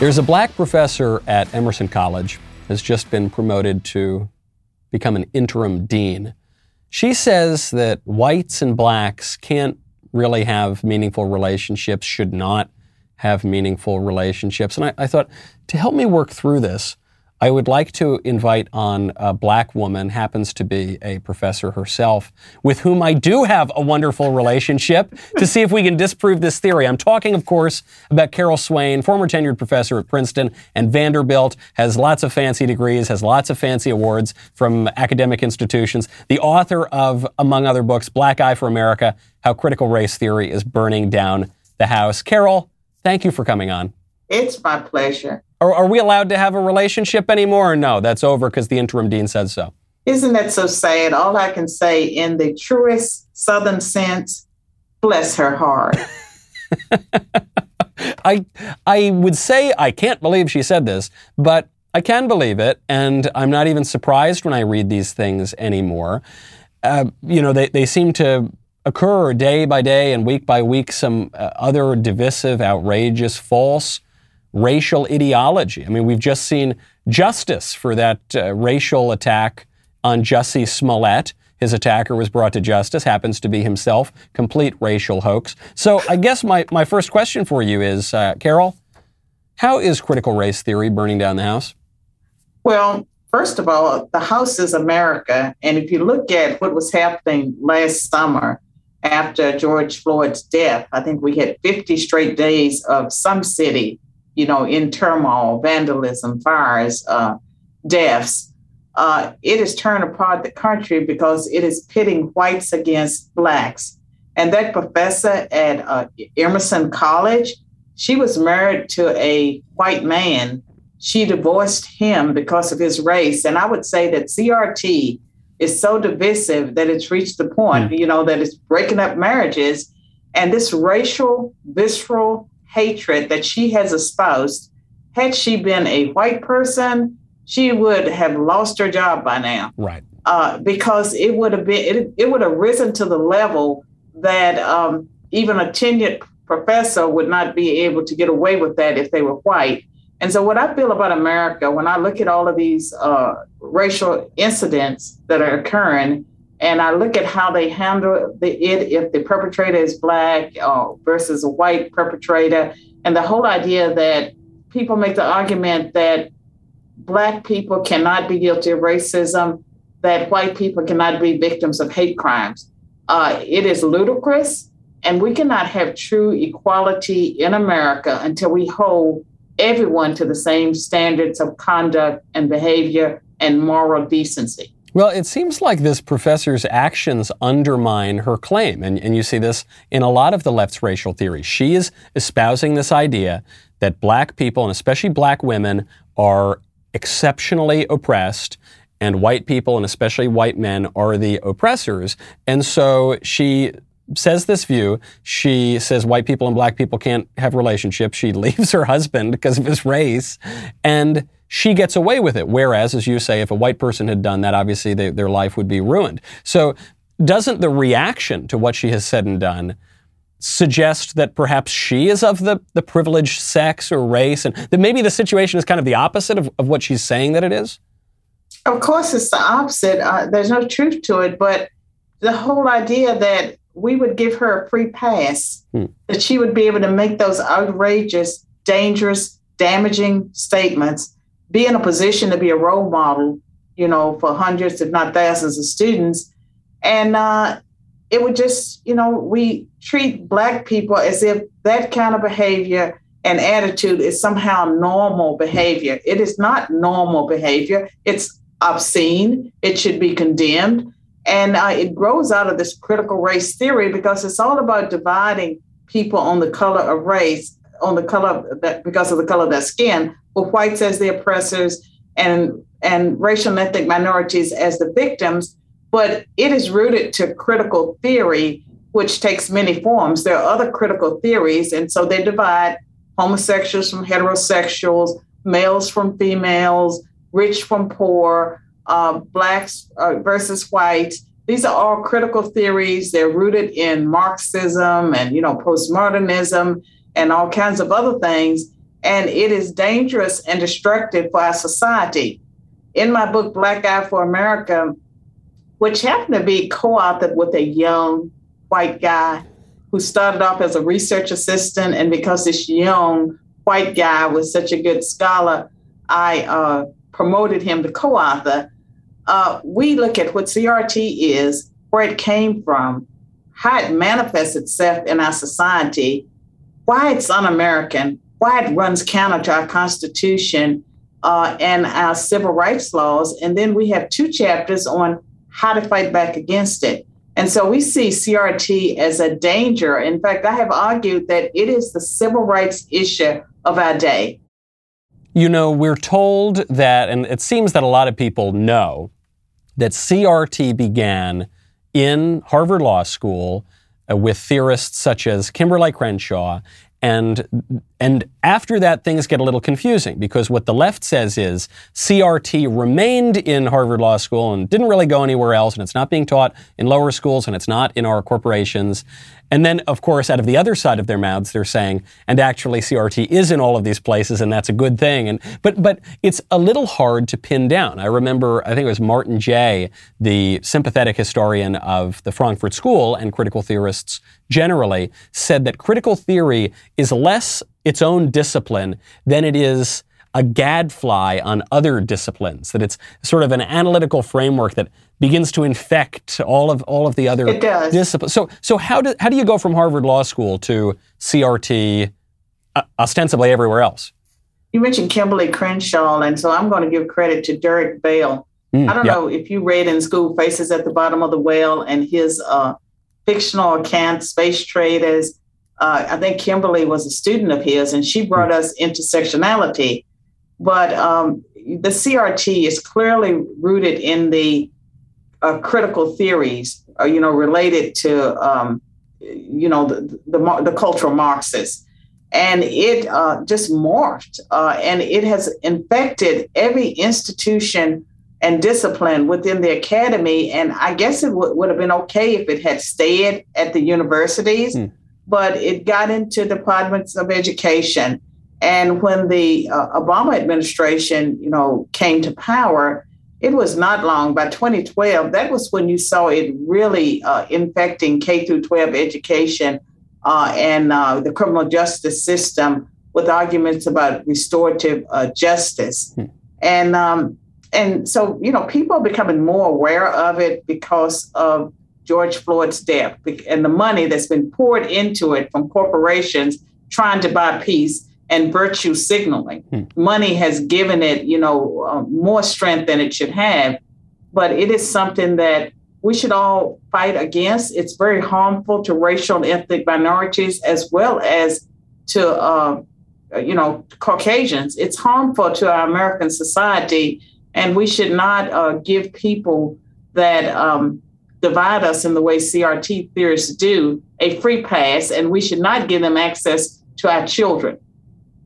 There's a black professor at Emerson College who's just been promoted to become an interim dean. She says that whites and blacks can't really have meaningful relationships, should not have meaningful relationships. And I thought, to help me work through this, I would like to invite on a black woman, happens to be a professor herself, with whom I do have a wonderful relationship, to see if we can disprove this theory. I'm talking, of course, about Carol Swain, former tenured professor at Princeton and Vanderbilt, has lots of fancy degrees, has lots of fancy awards from academic institutions, the author of, among other books, Black Eye for America, How Critical Race Theory is Burning Down the House. Carol, thank you for coming on. It's my pleasure. Are we allowed to have a relationship anymore? Or no, that's over because the interim dean said so. Isn't that so sad? All I can say in the truest Southern sense, bless her heart. I would say I can't believe she said this, but I can believe it. And I'm not even surprised when I read these things anymore. They seem to occur day by day and week by week, some other divisive, outrageous, false racial ideology. I mean, we've just seen justice for that racial attack on Jussie Smollett. His attacker was brought to justice, happens to be himself, complete racial hoax. So I guess my first question for you is, Carol, how is critical race theory burning down the house? Well, first of all, the house is America. And if you look at what was happening last summer, after George Floyd's death, I think we had 50 straight days of some city, in turmoil, vandalism, fires, deaths. It has turned apart the country because it is pitting whites against blacks. And that professor at Emerson College, she was married to a white man. She divorced him because of his race. And I would say that CRT is so divisive that it's reached the point, that it's breaking up marriages. And this racial, visceral hatred that she has espoused, had she been a white person, she would have lost her job by now. Right. Because it would have been, it would have risen to the level that even a tenured professor would not be able to get away with that if they were white. And so what I feel about America, when I look at all of these racial incidents that are occurring, and I look at how they handle it if the perpetrator is black versus a white perpetrator, and the whole idea that people make the argument that black people cannot be guilty of racism, that white people cannot be victims of hate crimes. It is ludicrous, and we cannot have true equality in America until we hold everyone to the same standards of conduct and behavior and moral decency. Well, it seems like this professor's actions undermine her claim, and you see this in a lot of the left's racial theory. She is espousing this idea that black people, and especially black women, are exceptionally oppressed, and white people, and especially white men, are the oppressors. And so she says this view. She says white people and black people can't have relationships. She leaves her husband because of his race, and she gets away with it. Whereas, as you say, if a white person had done that, obviously their life would be ruined. So doesn't the reaction to what she has said and done suggest that perhaps she is of the privileged sex or race, and that maybe the situation is kind of the opposite of what she's saying that it is? Of course, it's the opposite. There's no truth to it. But the whole idea that we would give her a free pass, that she would be able to make those outrageous, dangerous, damaging statements, be in a position to be a role model, for hundreds, if not thousands of students. And it would just, we treat black people as if that kind of behavior and attitude is somehow normal behavior. It is not normal behavior. It's obscene. It should be condemned. And it grows out of this critical race theory because it's all about dividing people on the color of race, because of the color of their skin, with whites as the oppressors and racial and ethnic minorities as the victims. But it is rooted to critical theory, which takes many forms. There are other critical theories, and so they divide homosexuals from heterosexuals, males from females, rich from poor, blacks versus whites. These are all critical theories. They're rooted in Marxism and, postmodernism and all kinds of other things. and it is dangerous and destructive for our society. In my book, Black Eye for America, which happened to be co-authored with a young white guy who started off as a research assistant, and because this young white guy was such a good scholar, I promoted him to co-author. We look at what CRT is, where it came from, how it manifests itself in our society, why it's un-American, why it runs counter to our Constitution and our civil rights laws. And then we have two chapters on how to fight back against it. And so we see CRT as a danger. In fact, I have argued that it is the civil rights issue of our day. You know, we're told that, and it seems that a lot of people know, that CRT began in Harvard Law School with theorists such as Kimberlé Crenshaw. And after that, things get a little confusing, because what the left says is CRT remained in Harvard Law School and didn't really go anywhere else, and it's not being taught in lower schools, and it's not in our corporations. And then, of course, out of the other side of their mouths, they're saying, and actually CRT is in all of these places, and that's a good thing. And but it's a little hard to pin down. I remember, I think it was Martin Jay, the sympathetic historian of the Frankfurt School and critical theorists generally, said that critical theory is less its own discipline than it is a gadfly on other disciplines, that it's sort of an analytical framework that begins to infect all of the other disciplines. So how do you go from Harvard Law School to CRT ostensibly everywhere else? You mentioned Kimberlé Crenshaw, and so I'm going to give credit to Derrick Bell. I don't know if you read in school Faces at the Bottom of the Well and his fictional account, Space Traders. I think Kimberlé was a student of his, and she brought us intersectionality. But the CRT is clearly rooted in the critical theories, related to, the cultural Marxists. And it just morphed, and it has infected every institution and discipline within the academy. And I guess it would have been okay if it had stayed at the universities, but it got into departments of education. And when the Obama administration, came to power, it was not long. By 2012, that was when you saw it really infecting K through 12 education and the criminal justice system with arguments about restorative justice. And so, people are becoming more aware of it because of George Floyd's death and the money that's been poured into it from corporations trying to buy peace and virtue signaling. Money has given it, more strength than it should have. But it is something that we should all fight against. It's very harmful to racial and ethnic minorities as well as to, Caucasians. It's harmful to our American society. And we should not give people that divide us in the way CRT theorists do a free pass. And we should not give them access to our children.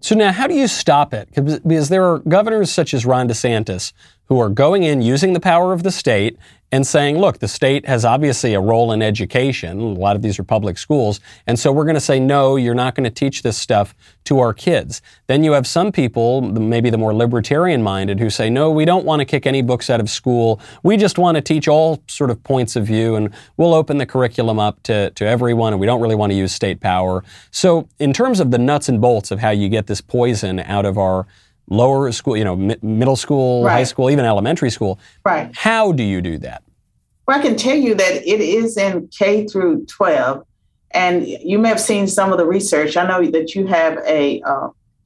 So now, how do you stop it? Because there are governors such as Ron DeSantis who are going in using the power of the state and saying, look, the state has obviously a role in education. A lot of these are public schools. And so we're going to say, no, you're not going to teach this stuff to our kids. Then you have some people, maybe the more libertarian minded, who say, no, we don't want to kick any books out of school. We just want to teach all sort of points of view, and we'll open the curriculum up to everyone, and we don't really want to use state power. So in terms of the nuts and bolts of how you get this poison out of our lower school, middle school, high school, even elementary school. Right. How do you do that? Well, I can tell you that it is in K through 12, and you may have seen some of the research. I know that you have a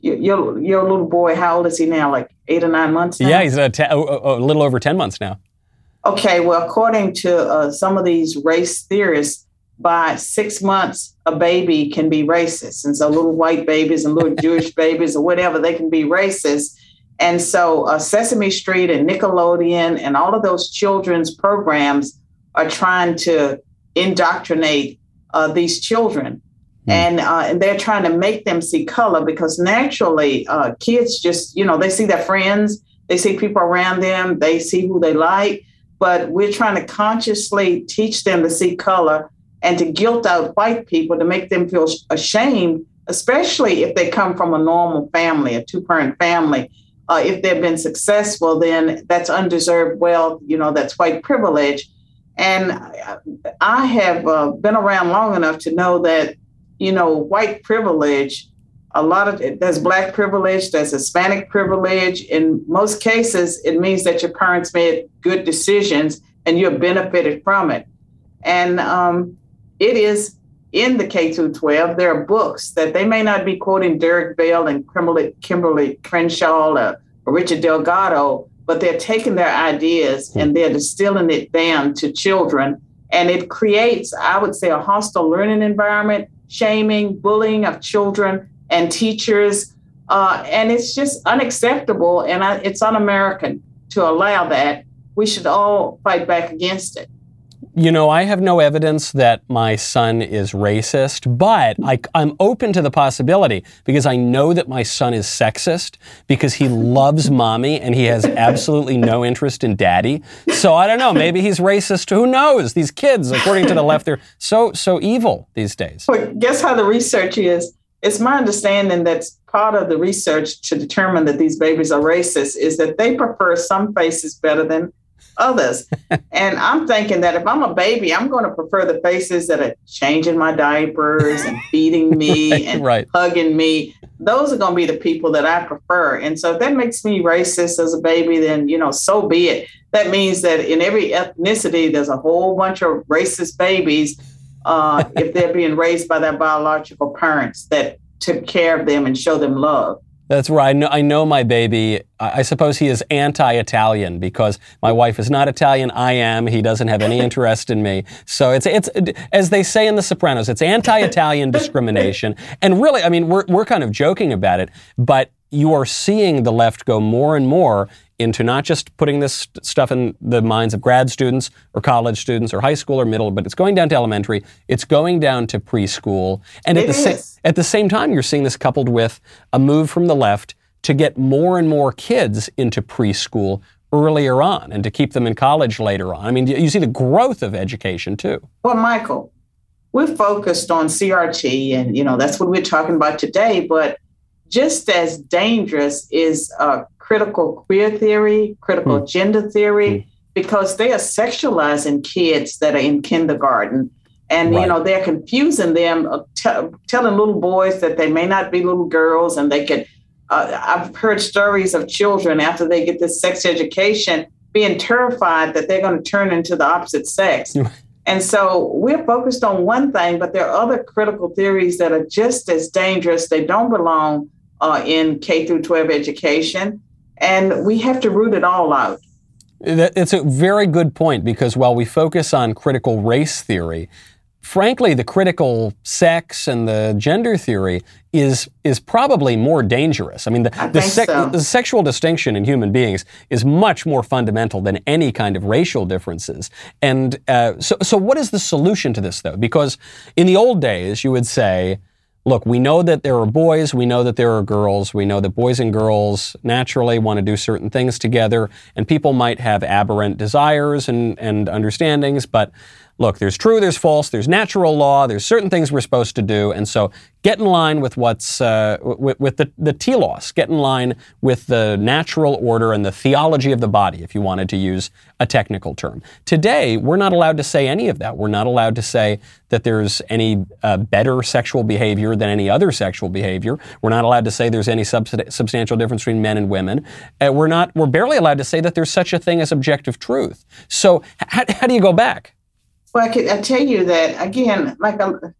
your little boy. How old is he now? Like 8 or 9 months now? Yeah, he's a little over 10 months now. Okay. Well, according to some of these race theorists, by 6 months, a baby can be racist. And so little white babies and little Jewish babies or whatever, they can be racist. And so Sesame Street and Nickelodeon and all of those children's programs are trying to indoctrinate these children. And they're trying to make them see color, because naturally kids just, they see their friends, they see people around them, they see who they like. But we're trying to consciously teach them to see color and to guilt out white people to make them feel ashamed especially if they come from a normal family, a two-parent family. If they've been successful, then that's undeserved wealth, you know, that's white privilege. And I have been around long enough to know that, you know, white privilege, a lot of it, there's Black privilege, there's Hispanic privilege. In most cases, it means that your parents made good decisions and you're benefited from it. And it is in the K through 12, there are books that they may not be quoting Derrick Bell and Kimberlé Crenshaw or Richard Delgado, but they're taking their ideas and they're distilling it down to children. And it creates, I would say, a hostile learning environment, shaming, bullying of children and teachers. And it's just unacceptable. And it's un-American to allow that. We should all fight back against it. You know, I have no evidence that my son is racist, but I'm open to the possibility because I know that my son is sexist because he loves mommy and he has absolutely no interest in daddy. So I don't know, maybe he's racist. Who knows? These kids, according to the left, they're so evil these days. Well, guess how the research is. It's my understanding that part of the research to determine that these babies are racist is that they prefer some faces better than others. And I'm thinking that if I'm a baby, I'm going to prefer the faces that are changing my diapers and feeding me and hugging me. Those are going to be the people that I prefer. And so if that makes me racist as a baby, then, you know, so be it. That means that in every ethnicity, there's a whole bunch of racist babies if they're being raised by their biological parents that took care of them and show them love. That's right. I know my baby, I suppose he is anti-Italian because my wife is not Italian. I am. He doesn't have any interest in me. So it's as they say in The Sopranos, it's anti-Italian discrimination. And really, I mean, we're kind of joking about it, but you are seeing the left go more and more into not just putting this stuff in the minds of grad students or college students or high school or middle, but it's going down to elementary, it's going down to preschool. And at the same time, you're seeing this coupled with a move from the left to get more and more kids into preschool earlier on and to keep them in college later on. I mean, you see the growth of education too. Well, Michael, we're focused on CRT and, you know, that's what we're talking about today, but just as dangerous is critical queer theory, critical gender theory, because they are sexualizing kids that are in kindergarten. And, you know, they're confusing them, telling little boys that they may not be little girls. And they could, I've heard stories of children after they get this sex education being terrified that they're going to turn into the opposite sex. And so we're focused on one thing, but there are other critical theories that are just as dangerous. They don't belong in K through 12 education. And we have to root it all out. It's a very good point because while we focus on critical race theory, frankly, the critical sex and the gender theory is probably more dangerous. I mean, the sexual distinction in human beings is much more fundamental than any kind of racial differences. And so what is the solution to this, though? Because in the old days, you would say, look, we know that there are boys, we know that there are girls, we know that boys and girls naturally want to do certain things together, and people might have aberrant desires and understandings, but look, there's true, there's false, there's natural law, there's certain things we're supposed to do, and so get in line with what's, with the telos, get in line with the natural order and the theology of the body, if you wanted to use a technical term. Today, we're not allowed to say any of that. We're not allowed to say that there's any better sexual behavior than any other sexual behavior. We're not allowed to say there's any substantial difference between men and women. We're barely allowed to say that there's such a thing as objective truth. So how do you go back? Well, I tell you that, again, like the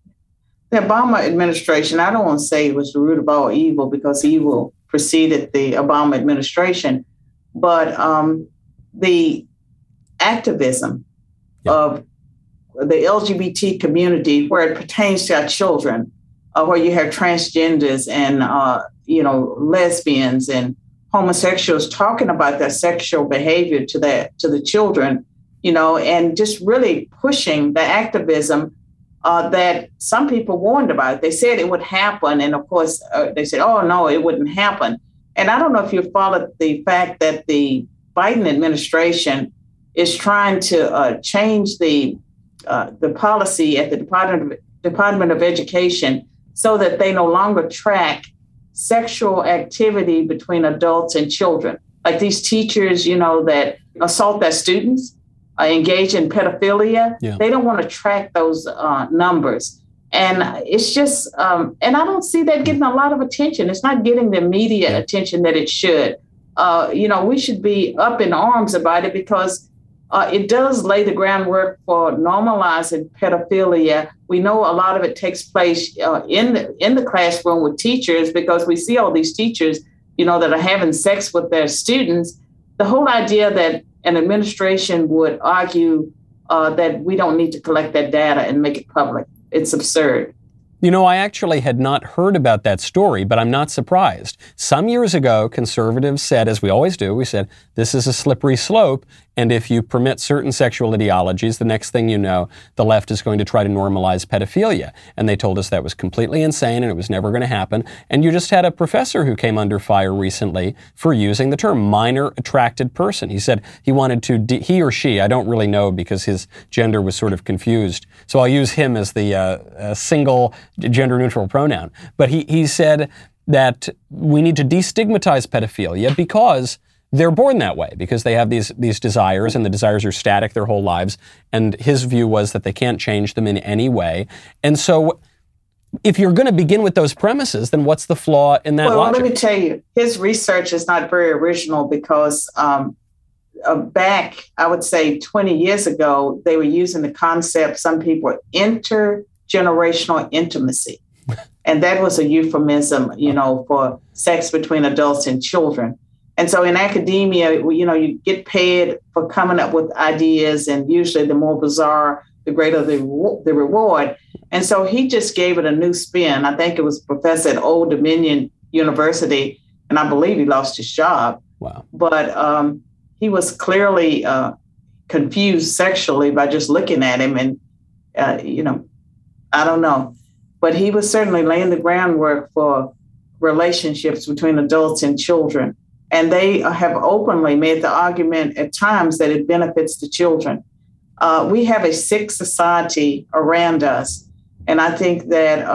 Obama administration, I don't want to say it was the root of all evil because evil preceded the Obama administration, but the activism of the LGBT community where it pertains to our children, where you have transgenders and, you know, lesbians and homosexuals talking about their sexual behavior to the children, you know, and just really pushing the activism that some people warned about. They said it would happen. And of course, they said, oh, no, it wouldn't happen. And I don't know if you followed the fact that the Biden administration is trying to change the policy at the Department of Education so that they no longer track sexual activity between adults and children. Like these teachers, you know, that assault their students, engage in pedophilia. Yeah. They don't want to track those numbers. And it's just, and I don't see that getting a lot of attention. It's not getting the media attention that it should. You know, we should be up in arms about it because it does lay the groundwork for normalizing pedophilia. We know a lot of it takes place in the classroom with teachers because we see all these teachers, you know, that are having sex with their students. The whole idea that an administration would argue that we don't need to collect that data and make it public. It's absurd. You know, I actually had not heard about that story, but I'm not surprised. Some years ago, conservatives said, as we always do, we said, this is a slippery slope, and if you permit certain sexual ideologies, the next thing you know, the left is going to try to normalize pedophilia. And they told us that was completely insane and it was never going to happen. And you just had a professor who came under fire recently for using the term minor attracted person. He said he wanted to, he or she, I don't really know because his gender was sort of confused. So I'll use him as the single gender-neutral pronoun. But he said that we need to destigmatize pedophilia because they're born that way, because they have these desires, and the desires are static their whole lives. And his view was that they can't change them in any way. And so if you're going to begin with those premises, then what's the flaw in that logic? Well, let me tell you, his research is not very original because back, I would say 20 years ago, they were using the concept, some people, intergenerational intimacy. And that was a euphemism, you know, for sex between adults and children. And so in academia, you know, you get paid for coming up with ideas, and usually the more bizarre, the greater the reward. And so he just gave it a new spin. I think it was a professor at Old Dominion University, and I believe he lost his job. Wow. But he was clearly confused sexually by just looking at him, and, you know, I don't know. But he was certainly laying the groundwork for relationships between adults and children. And they have openly made the argument at times that it benefits the children. We have a sick society around us. And I think that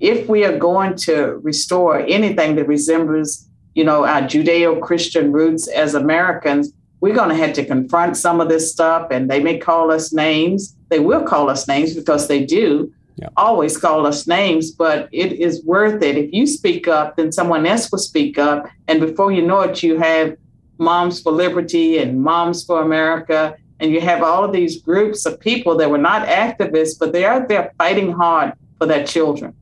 if we are going to restore anything that resembles, you know, our Judeo-Christian roots as Americans, we're going to have to confront some of this stuff. And they may call us names. They will call us names because they do. Yeah. Always call us names, but it is worth it. If you speak up, then someone else will speak up. And before you know it, you have Moms for Liberty and Moms for America. And you have all of these groups of people that were not activists, but they are out there fighting hard for their children.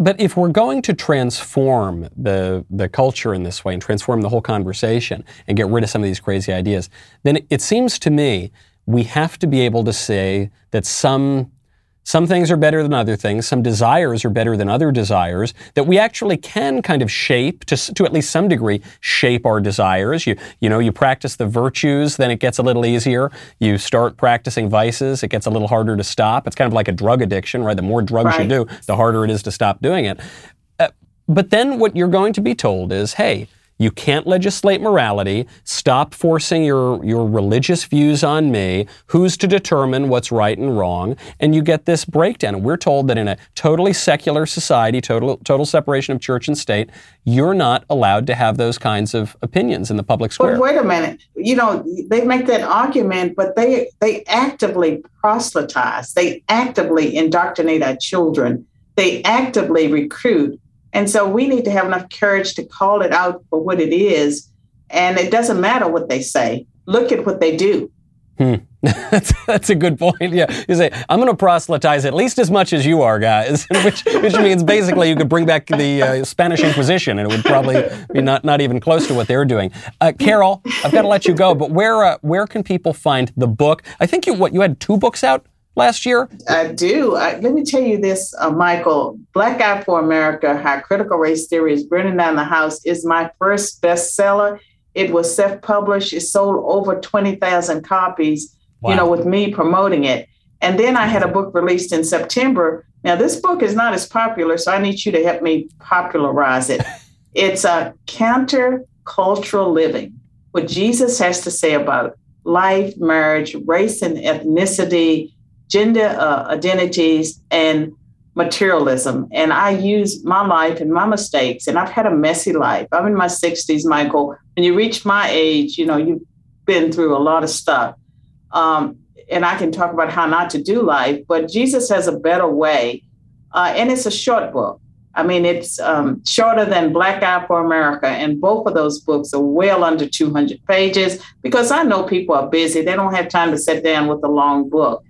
But if we're going to transform the culture in this way and transform the whole conversation and get rid of some of these crazy ideas, then it seems to me we have to be able to say that some things are better than other things. Some desires are better than other desires, that we actually can kind of shape, to at least some degree, shape our desires. You know, you practice the virtues, then it gets a little easier. You start practicing vices, it gets a little harder to stop. It's kind of like a drug addiction, right? The more drugs you do, the harder it is to stop doing it. But then what you're going to be told is, hey, you can't legislate morality. Stop forcing your religious views on me. Who's to determine what's right and wrong? And you get this breakdown. And we're told that in a totally secular society, total separation of church and state, you're not allowed to have those kinds of opinions in the public square. But wait a minute. You know, they make that argument, but they actively proselytize. They actively indoctrinate our children. They actively recruit. And so we need to have enough courage to call it out for what it is. And it doesn't matter what they say. Look at what they do. That's a good point. Yeah. You say, I'm going to proselytize at least as much as you are, guys, which means basically you could bring back the Spanish Inquisition and it would probably be not even close to what they're doing. Carol, I've got to let you go, but where can people find the book? I think you had two books out last year? I do. Let me tell you this, Michael. Black Eye for America, How Critical Race Theory is Burning Down the House is my first bestseller. It was self-published. It sold over 20,000 copies, wow, you know, with me promoting it. And then I had a book released in September. Now, this book is not as popular, so I need you to help me popularize it. It's a Countercultural Living, What Jesus Has to Say About Life, Marriage, Race and Ethnicity, Gender, Identities, and materialism. And I use my life and my mistakes. And I've had a messy life. I'm in my 60s, Michael. When you reach my age, you know, you've been through a lot of stuff. And I can talk about how not to do life, but Jesus has a better way. And it's a short book. I mean, it's shorter than Black Eye for America. And both of those books are well under 200 pages because I know people are busy. They don't have time to sit down with a long book.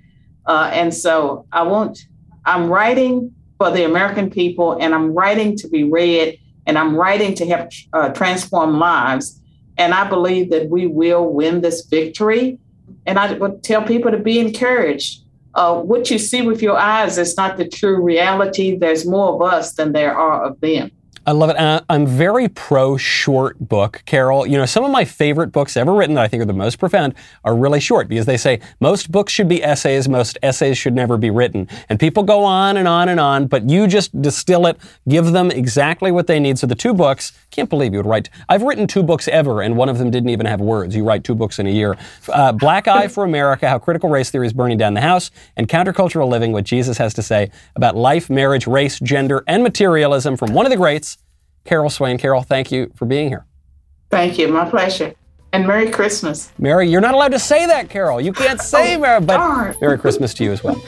And so I won't, I'm writing for the American people, and I'm writing to be read, and I'm writing to help transform lives. And I believe that we will win this victory. And I would tell people to be encouraged. What you see with your eyes is not the true reality. There's more of us than there are of them. I love it. I'm very pro short book, Carol. You know, some of my favorite books ever written that I think are the most profound are really short because they say most books should be essays, most essays should never be written. And people go on and on and on, but you just distill it, give them exactly what they need. So the two books, can't believe you would write. I've written two books ever, and one of them didn't even have words. You write two books in a year. Black Eye for America, How Critical Race Theory is Burning Down the House, and Countercultural Living, What Jesus Has to Say About Life, Marriage, Race, Gender, and Materialism from one of the greats, Carol Swain. Carol, thank you for being here. Thank you. My pleasure. And Merry Christmas. Mary, you're not allowed to say that, Carol. You can't say Merry, but Merry Christmas to you as well.